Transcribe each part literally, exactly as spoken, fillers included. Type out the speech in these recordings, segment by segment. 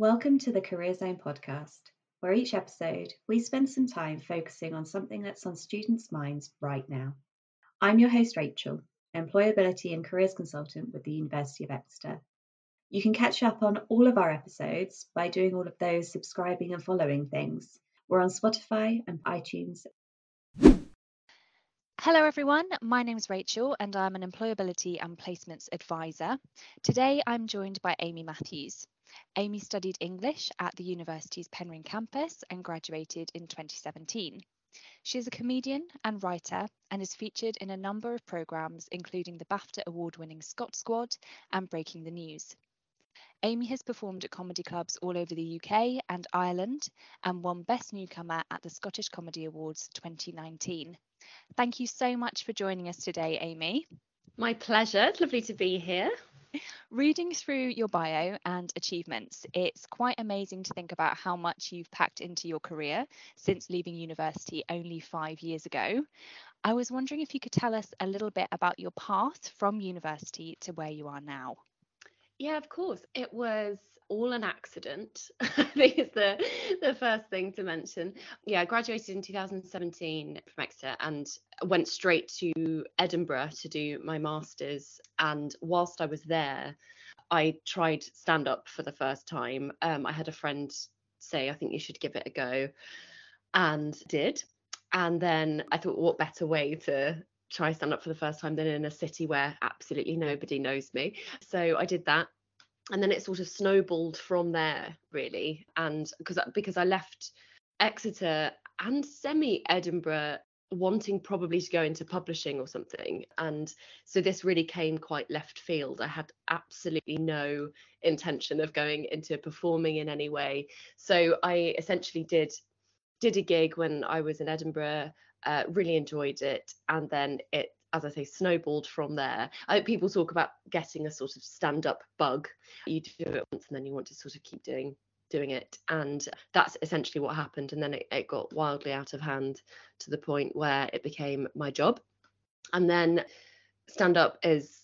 Welcome to the Career Zone podcast, where each episode we spend some time focusing on something that's on students' minds right now. I'm your host, Rachel, employability and careers consultant with the University of Exeter. You can catch up on all of our episodes by doing all of those subscribing and following things. We're on Spotify and iTunes. Hello everyone, my name's Rachel and I'm an employability and placements advisor. Today I'm joined by Amy Matthews. Amy studied English at the university's Penryn campus and graduated in twenty seventeen. She is a comedian and writer and is featured in a number of programmes including the BAFTA award-winning Scott Squad and Breaking the News. Amy has performed at comedy clubs all over the U K and Ireland and won Best Newcomer at the Scottish Comedy Awards twenty nineteen. Thank you so much for joining us today, Amy. My pleasure. It's lovely to be here. Reading through your bio and achievements, it's quite amazing to think about how much you've packed into your career since leaving university only five years ago. I was wondering if you could tell us a little bit about your path from university to where you are now. Yeah, of course. It was all an accident, I think is the, the first thing to mention. Yeah, I graduated in two thousand seventeen from Exeter and went straight to Edinburgh to do my master's. And whilst I was there, I tried stand-up for the first time. Um, I had a friend say, I think you should give it a go, and did. And then I thought, what better way to try stand up for the first time than in a city where absolutely nobody knows me. So I did that. And then it sort of snowballed from there, really. And because because I left Exeter and semi-Edinburgh wanting probably to go into publishing or something. And so this really came quite left field. I had absolutely no intention of going into performing in any way. So I essentially did did a gig when I was in Edinburgh. Uh, really enjoyed it, and then it, as I say, snowballed from there. I think people talk about getting a sort of stand-up bug. You do it once and then you want to sort of keep doing doing it, and that's essentially what happened. And then it, it got wildly out of hand to the point where it became my job. And then stand-up is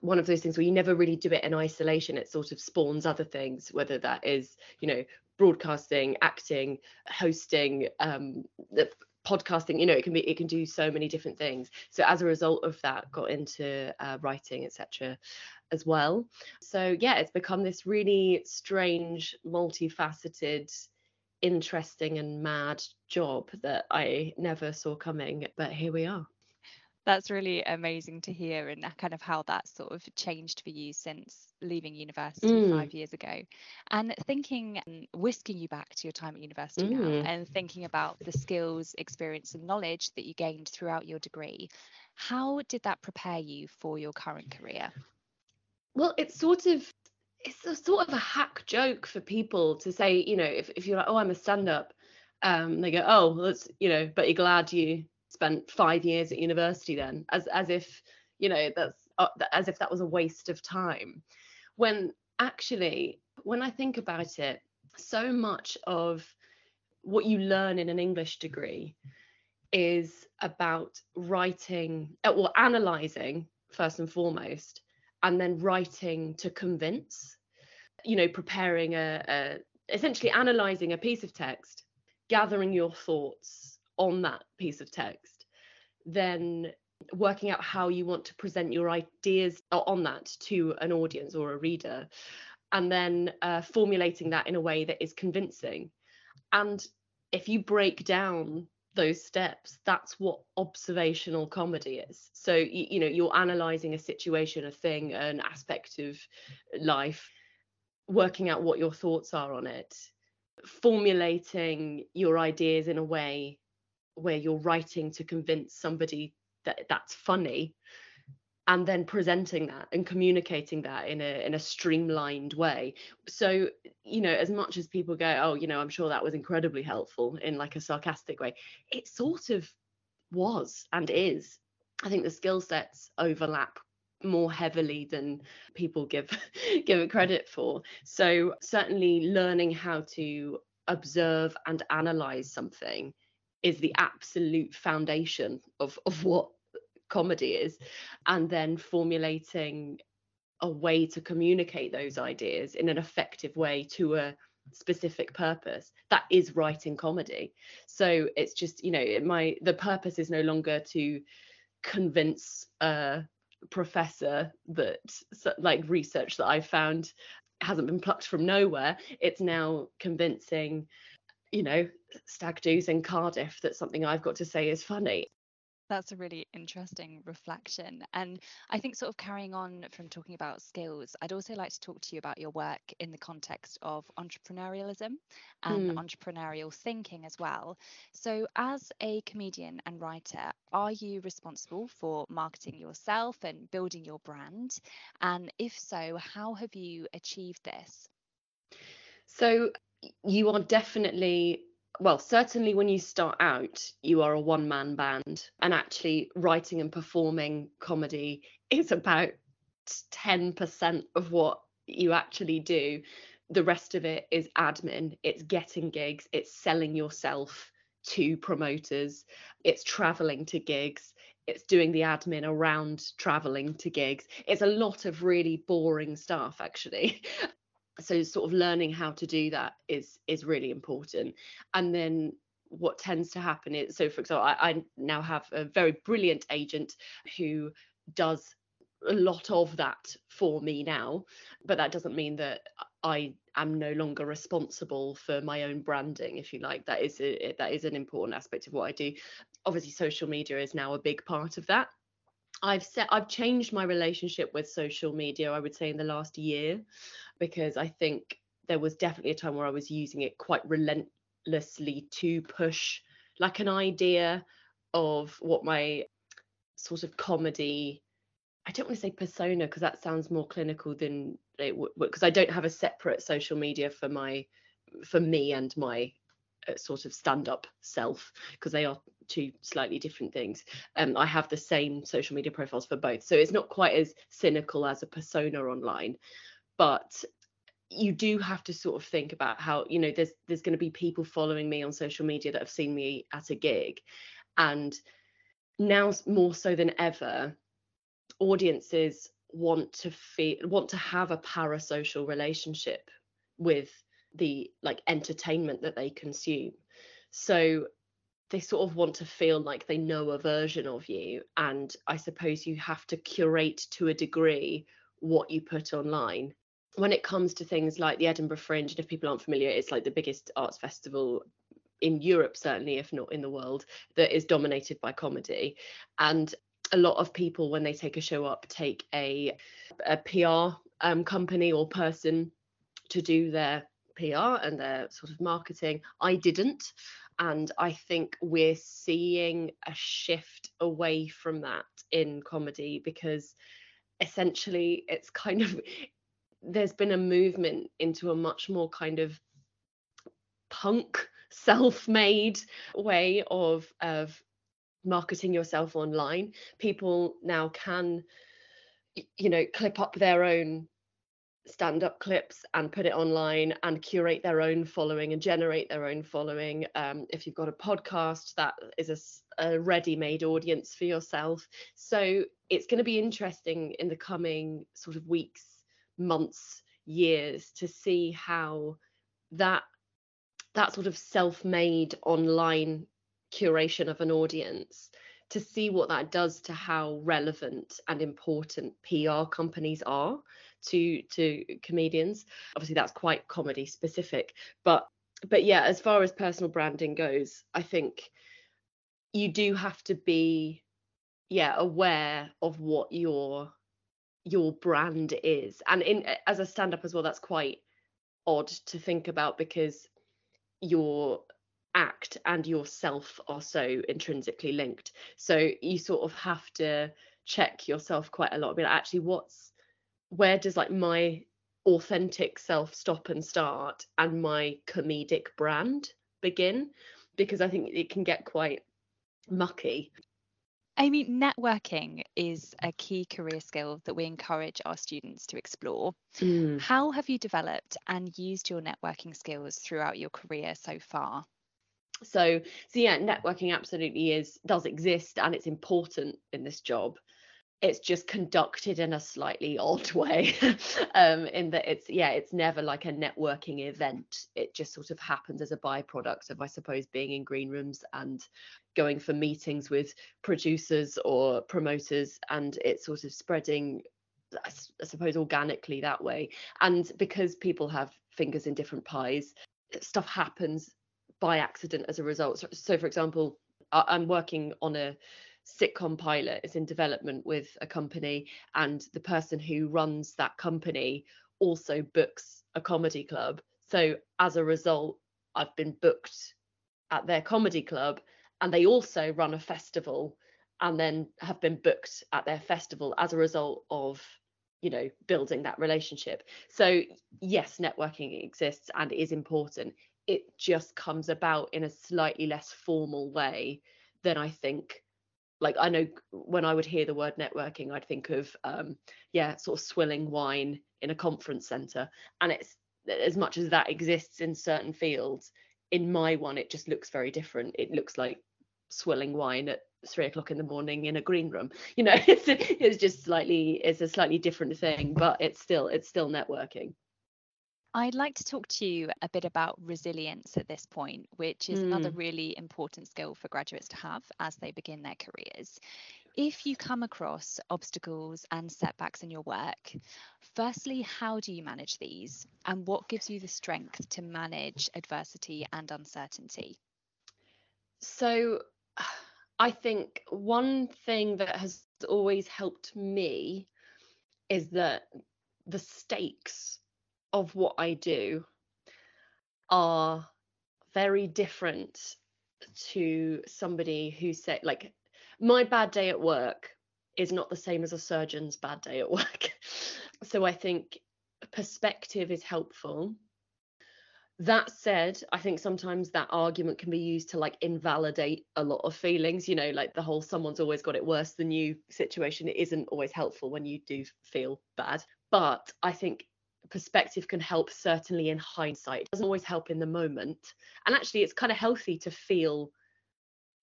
one of those things where you never really do it in isolation. It sort of spawns other things, whether that is, you know, broadcasting, acting, hosting, um the podcasting, you know, it can be, it can do so many different things. So as a result of that, got into uh, writing, et cetera as well. So yeah, it's become this really strange, multifaceted, interesting and mad job that I never saw coming, but here we are. That's really amazing to hear, and kind of how that sort of changed for you since leaving university mm. five years ago. And thinking, whisking you back to your time at university mm. now, and thinking about the skills, experience and knowledge that you gained throughout your degree, how did that prepare you for your current career? Well, it's sort of, it's a sort of a hack joke for people to say, you know, if, if you're like, oh, I'm a stand-up, um, they go, oh, well, that's, you know, but you're glad you spent five years at university then, as as if, you know, that's uh, as if that was a waste of time. When actually, when I think about it, so much of what you learn in an English degree is about writing, or analysing first and foremost, and then writing to convince, you know, preparing a, a essentially analysing a piece of text, gathering your thoughts on that piece of text, then working out how you want to present your ideas on that to an audience or a reader, and then uh, formulating that in a way that is convincing. And if you break down those steps, that's what observational comedy is. So, you, you know, you're analysing a situation, a thing, an aspect of life, working out what your thoughts are on it, formulating your ideas in a way where you're writing to convince somebody that that's funny, and then presenting that and communicating that in a in a streamlined way. So, you know, as much as people go, oh, you know, I'm sure that was incredibly helpful in like a sarcastic way, it sort of was and is. I think the skill sets overlap more heavily than people give give it credit for. So certainly learning how to observe and analyze something is the absolute foundation of, of what comedy is, and then formulating a way to communicate those ideas in an effective way to a specific purpose, that is writing comedy. So it's just, you know, my the purpose is no longer to convince a professor that like research that I found hasn't been plucked from nowhere. It's now convincing, you know, stag do's in Cardiff that something I've got to say is funny. That's a really interesting reflection. And I think sort of carrying on from talking about skills, I'd also like to talk to you about your work in the context of entrepreneurialism and mm. entrepreneurial thinking as well. So as a comedian and writer, are you responsible for marketing yourself and building your brand? And if so, how have you achieved this? So you are definitely... Well, certainly when you start out, you are a one-man band, and actually writing and performing comedy is about ten percent of what you actually do. The rest of it is admin, it's getting gigs, it's selling yourself to promoters, it's travelling to gigs, it's doing the admin around travelling to gigs. It's a lot of really boring stuff, actually. So sort of learning how to do that is is really important. And then what tends to happen is, so for example, I, I now have a very brilliant agent who does a lot of that for me now, but that doesn't mean that I am no longer responsible for my own branding, if you like. That is a, that is an important aspect of what I do. Obviously, social media is now a big part of that. I've set, I've changed my relationship with social media, I would say, in the last year, because I think there was definitely a time where I was using it quite relentlessly to push like an idea of what my sort of comedy, I don't want to say persona, because that sounds more clinical than it would, because I don't have a separate social media for my, for me and my sort of stand-up self, because they are two slightly different things. Um, I have the same social media profiles for both, so it's not quite as cynical as a persona online. But you do have to sort of think about how, you know, there's there's going to be people following me on social media that have seen me at a gig, and now more so than ever, audiences want to feel want to have a parasocial relationship with the like entertainment that they consume. So they sort of want to feel like they know a version of you, and I suppose you have to curate to a degree what you put online. When it comes to things like the Edinburgh Fringe, and if people aren't familiar, it's like the biggest arts festival in Europe, certainly, if not in the world, that is dominated by comedy. And a lot of people, when they take a show up, take a, a P R um, company or person to do their P R and their sort of marketing. I didn't. And I think we're seeing a shift away from that in comedy, because essentially it's kind of, there's been a movement into a much more kind of punk, self-made way of of marketing yourself online. People now can, you know, clip up their own stand-up clips and put it online and curate their own following and generate their own following. Um, if you've got a podcast, that is a, a ready-made audience for yourself. So it's going to be interesting in the coming sort of weeks, months, years to see how that that sort of self-made online curation of an audience, to see what that does to how relevant and important P R companies are to to comedians. Obviously that's quite comedy specific, but but yeah, as far as personal branding goes, I think you do have to be yeah aware of what your your brand is. And in as a stand-up as well, that's quite odd to think about, because your act and yourself are so intrinsically linked, so you sort of have to check yourself quite a lot. But actually, what's where does like my authentic self stop and start and my comedic brand begin? Because I think it can get quite mucky. Amy, networking is a key career skill that we encourage our students to explore. Mm. How have you developed and used your networking skills throughout your career so far? So, so yeah, networking absolutely is does exist, and it's important in this job. it's just conducted in a slightly odd way, um, in that it's, yeah, it's never like a networking event. It just sort of happens as a byproduct of, I suppose, being in green rooms and going for meetings with producers or promoters, and it's sort of spreading, I, I suppose, organically that way. And because people have fingers in different pies, stuff happens by accident as a result. So, so for example, I, I'm working on a sitcom pilot. It's in development with a company, and the person who runs that company also books a comedy club. So as a result, I've been booked at their comedy club, and they also run a festival and then have been booked at their festival as a result of, you know, building that relationship. So yes, networking exists and is important. It just comes about in a slightly less formal way than I think. Like, I know when I would hear the word networking, I'd think of, um, yeah, sort of swilling wine in a conference centre. And it's, as much as that exists in certain fields, in my one, it just looks very different. It looks like swilling wine at three o'clock in the morning in a green room. You know, it's, it's just slightly, it's a slightly different thing, but it's still, it's still networking. I'd like to talk to you a bit about resilience at this point, which is mm. another really important skill for graduates to have as they begin their careers. If you come across obstacles and setbacks in your work, firstly, how do you manage these, and what gives you the strength to manage adversity and uncertainty? So I think one thing that has always helped me is that the stakes of what I do are very different to somebody who said, like, my bad day at work is not the same as a surgeon's bad day at work. So I think perspective is helpful. That said, I think sometimes that argument can be used to like invalidate a lot of feelings, you know, like the whole someone's always got it worse than you situation. It isn't always helpful when you do feel bad, but I think perspective can help, certainly in hindsight. It doesn't always help in the moment, and actually it's kind of healthy to feel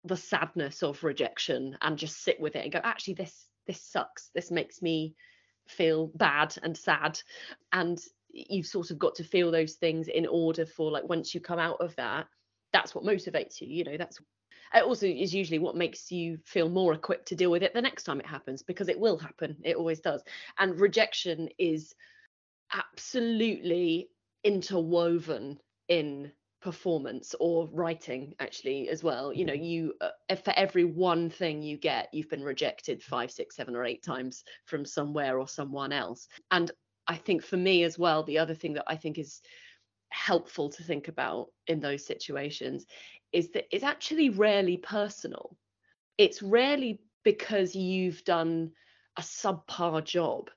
the sadness of rejection and just sit with it and go, actually this this sucks, this makes me feel bad and sad. And you've sort of got to feel those things in order for, like, once you come out of that, that's what motivates you, you know. That's, it also is usually what makes you feel more equipped to deal with it the next time it happens, because it will happen, it always does. And rejection is absolutely interwoven in performance or writing, actually, as well. You know, you uh, for every one thing you get, you've been rejected five, six, seven or eight times from somewhere or someone else. And I think for me as well, the other thing that I think is helpful to think about in those situations is that it's actually rarely personal. It's rarely because you've done a subpar job.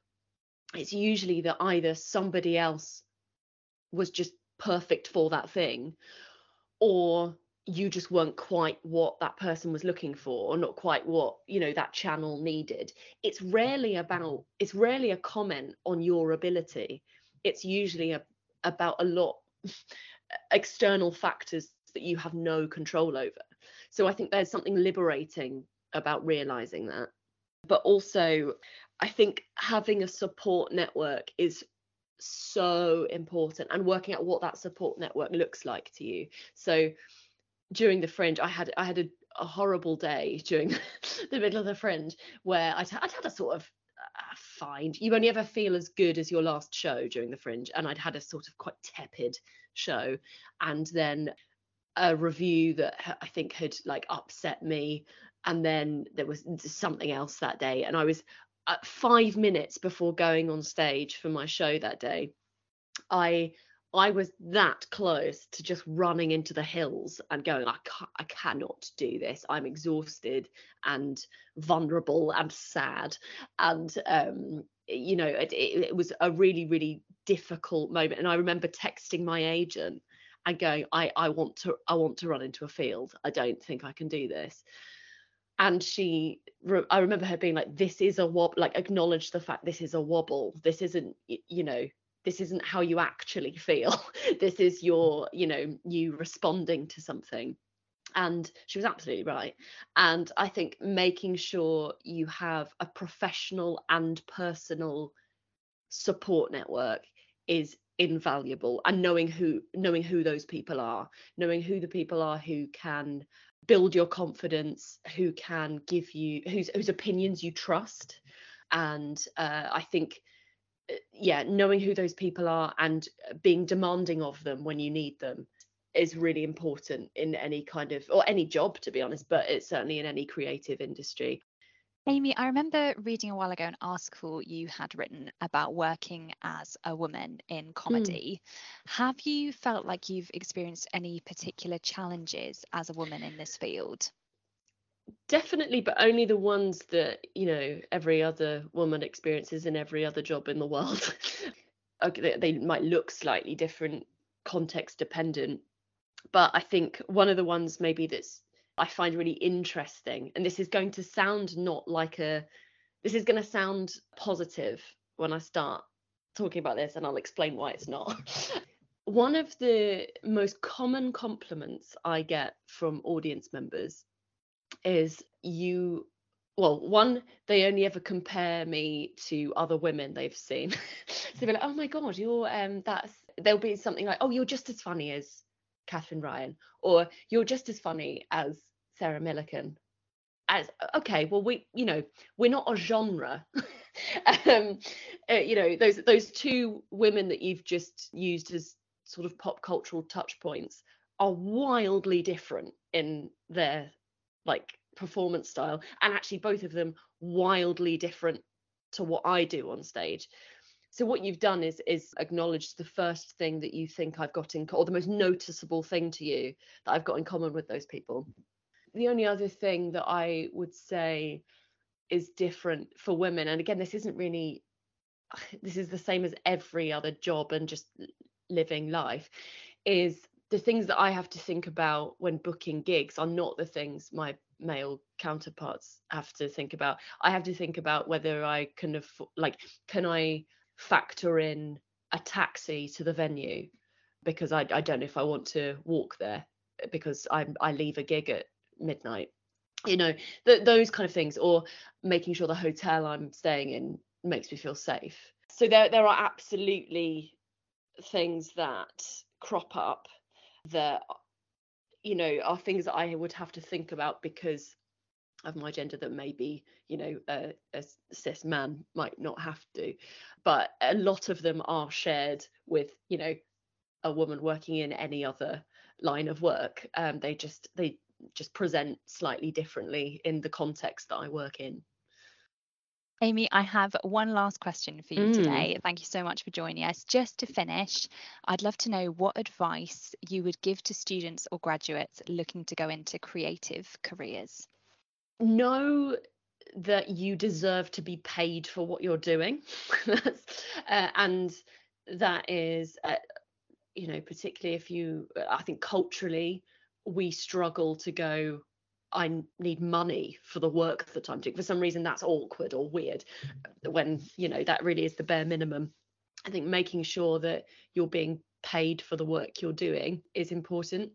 It's usually that either somebody else was just perfect for that thing, or you just weren't quite what that person was looking for, or not quite what, you know, that channel needed. It's rarely about, it's rarely a comment on your ability. It's usually a, about a lot external factors that you have no control over. So I think there's something liberating about realizing that. But also, I think having a support network is so important, and working out what that support network looks like to you. So during the Fringe, I had I had a, a horrible day during the middle of the Fringe, where I'd, I'd had a sort of uh, find. You only ever feel as good as your last show during the Fringe, and I'd had a sort of quite tepid show, and then a review that I think had like upset me, and then there was something else that day, and I was. At five minutes before going on stage for my show that day, I I was that close to just running into the hills and going, I can't, I cannot do this. I'm exhausted and vulnerable and sad. And, um, you know, it, it, it was a really, really difficult moment. And I remember texting my agent and going, I, I want to I want to run into a field. I don't think I can do this. And she, I remember her being like, this is a wobble, like acknowledge the fact this is a wobble. This isn't, you know, this isn't how you actually feel. This is your, you know, you responding to something. And she was absolutely right. And I think making sure you have a professional and personal support network is invaluable, and knowing who knowing who those people are, knowing who the people are who can build your confidence, who can give you whose whose opinions you trust. And uh, I think, yeah, knowing who those people are and being demanding of them when you need them is really important in any kind of, or any job, to be honest, but it's certainly in any creative industry. Amy, I remember reading a while ago an article you had written about working as a woman in comedy. Mm. Have you felt like you've experienced any particular challenges as a woman in this field? Definitely, but only the ones that, you know, every other woman experiences in every other job in the world. Okay, they might look slightly different, context dependent, but I think one of the ones maybe that's I find really interesting, and this is going to sound not like a, this is going to sound positive when I start talking about this, and I'll explain why it's not. One of the most common compliments I get from audience members is you, well, one, they only ever compare me to other women they've seen. So they'll be like, oh my God, you're, um, that's, there'll be something like, oh, you're just as funny as Catherine Ryan, or you're just as funny as Sarah Millican. As okay, well, we, you know, we're not a genre. um, uh, you know, those those two women that you've just used as sort of pop cultural touch points are wildly different in their like performance style, and actually both of them wildly different to what I do on stage. So what you've done is is acknowledge the first thing that you think I've got in, or the most noticeable thing to you that I've got in common with those people. The only other thing that I would say is different for women, and again, this isn't really, this is the same as every other job and just living life, is the things that I have to think about when booking gigs are not the things my male counterparts have to think about. I have to think about whether I can, aff- like, can I factor in a taxi to the venue, because I, I don't know if I want to walk there because I I leave a gig at midnight, you know, th- those kind of things, or making sure the hotel I'm staying in makes me feel safe. So there there are absolutely things that crop up that, you know, are things that I would have to think about because of my gender that maybe, you know, a, a cis man might not have to, but a lot of them are shared with, you know, a woman working in any other line of work. Um, they just they just present slightly differently in the context that I work in. Amy, I have one last question for you mm. today. Thank you so much for joining us. Just to finish, I'd love to know what advice you would give to students or graduates looking to go into creative careers. Know that you deserve to be paid for what you're doing. That's, uh, and that is, uh, you know, particularly if you, I think culturally, we struggle to go, I need money for the work that I'm doing. For some reason, that's awkward or weird when, you know, that really is the bare minimum. I think making sure that you're being paid for the work you're doing is important.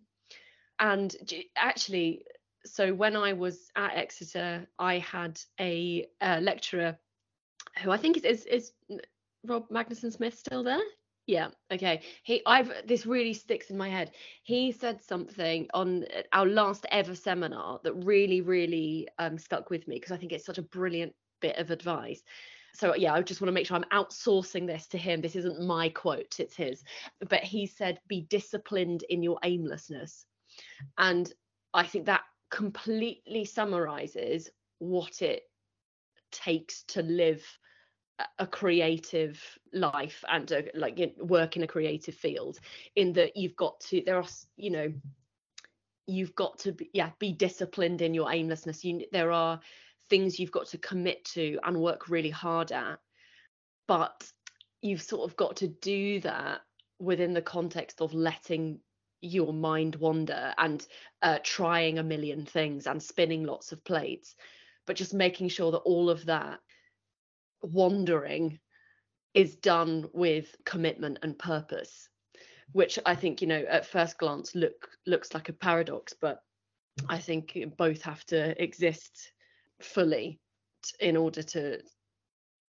And actually, so when I was at Exeter, I had a, a lecturer who I think is, is is Rob Magnuson Smith still there? Yeah. Okay. He, I've this really sticks in my head. He said something on our last ever seminar that really, really um, stuck with me because I think it's such a brilliant bit of advice. So yeah, I just want to make sure I'm outsourcing this to him. This isn't my quote, it's his. But he said, "Be disciplined in your aimlessness," and I think that completely summarizes what it takes to live a creative life and a, like work in a creative field, in that you've got to, there are, you know, you've got to be, yeah, be disciplined in your aimlessness. You, there are things you've got to commit to and work really hard at, but you've sort of got to do that within the context of letting your mind wander and uh, trying a million things and spinning lots of plates, but just making sure that all of that wandering is done with commitment and purpose, which I think, you know, at first glance look looks like a paradox, but I think both have to exist fully in order to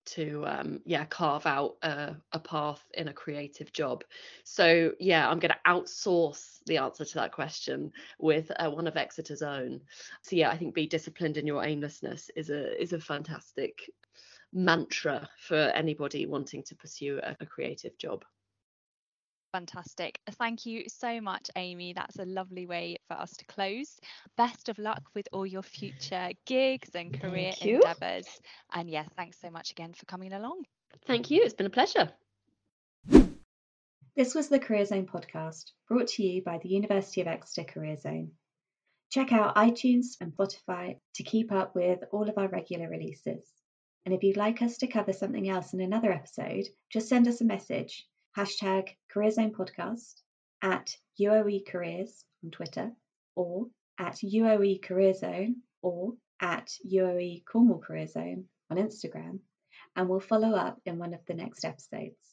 to um yeah carve out a, a path in a creative job. So yeah, I'm going to outsource the answer to that question with uh, one of Exeter's own. So yeah, I think be disciplined in your aimlessness is a is a fantastic mantra for anybody wanting to pursue a, a creative job. Fantastic. Thank you so much, Amy. That's a lovely way for us to close. Best of luck with all your future gigs and career endeavours. And yeah, thanks so much again for coming along. Thank you. It's been a pleasure. This was the Career Zone podcast, brought to you by the University of Exeter Career Zone. Check out iTunes and Spotify to keep up with all of our regular releases. And if you'd like us to cover something else in another episode, just send us a message. Hashtag CareerZone Podcast at U O E Careers on Twitter, or at U O E Career Zone, or at U O E Cornwall Career Zone on Instagram, and we'll follow up in one of the next episodes.